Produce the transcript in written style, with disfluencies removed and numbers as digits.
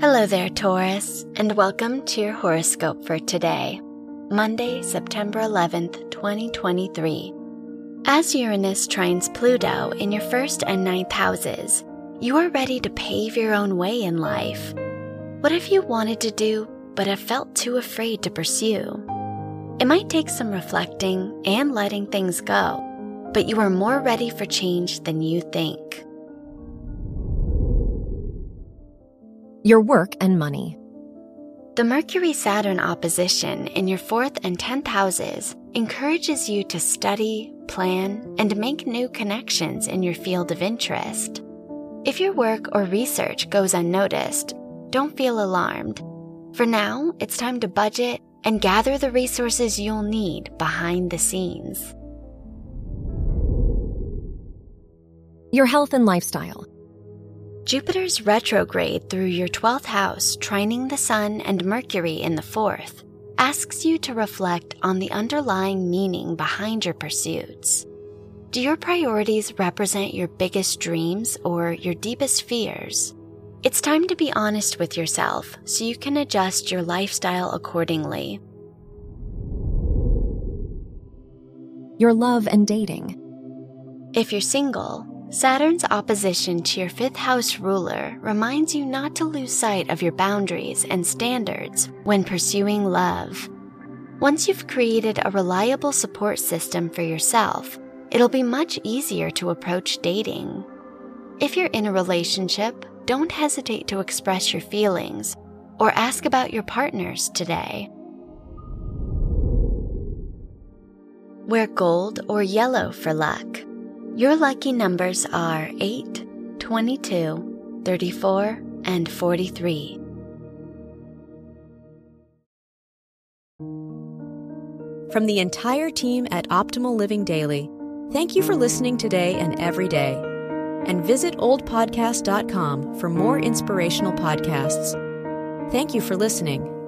Hello there, Taurus, and welcome to your horoscope for today, Monday, September 11th, 2023. As Uranus trines Pluto in your 1st and 9th houses, you are ready to pave your own way in life. What if you wanted to do, but have felt too afraid to pursue? It might take some reflecting and letting things go, but you are more ready for change than you think. Your work and money. The Mercury-Saturn opposition in your 4th and 10th houses encourages you to study, plan, and make new connections in your field of interest. If your work or research goes unnoticed, don't feel alarmed. For now, it's time to budget and gather the resources you'll need behind the scenes. Your health and lifestyle. Jupiter's retrograde through your 12th house, trining the Sun and Mercury in the 4th, asks you to reflect on the underlying meaning behind your pursuits. Do your priorities represent your biggest dreams or your deepest fears? It's time to be honest with yourself so you can adjust your lifestyle accordingly. Your love and dating. If you're single, Saturn's opposition to your 5th house ruler reminds you not to lose sight of your boundaries and standards when pursuing love. Once you've created a reliable support system for yourself, it'll be much easier to approach dating. If you're in a relationship, don't hesitate to express your feelings or ask about your partners today. Wear gold or yellow for luck. Your lucky numbers are 8, 22, 34, and 43. From the entire team at Optimal Living Daily, thank you for listening today and every day. And visit oldpodcast.com for more inspirational podcasts. Thank you for listening.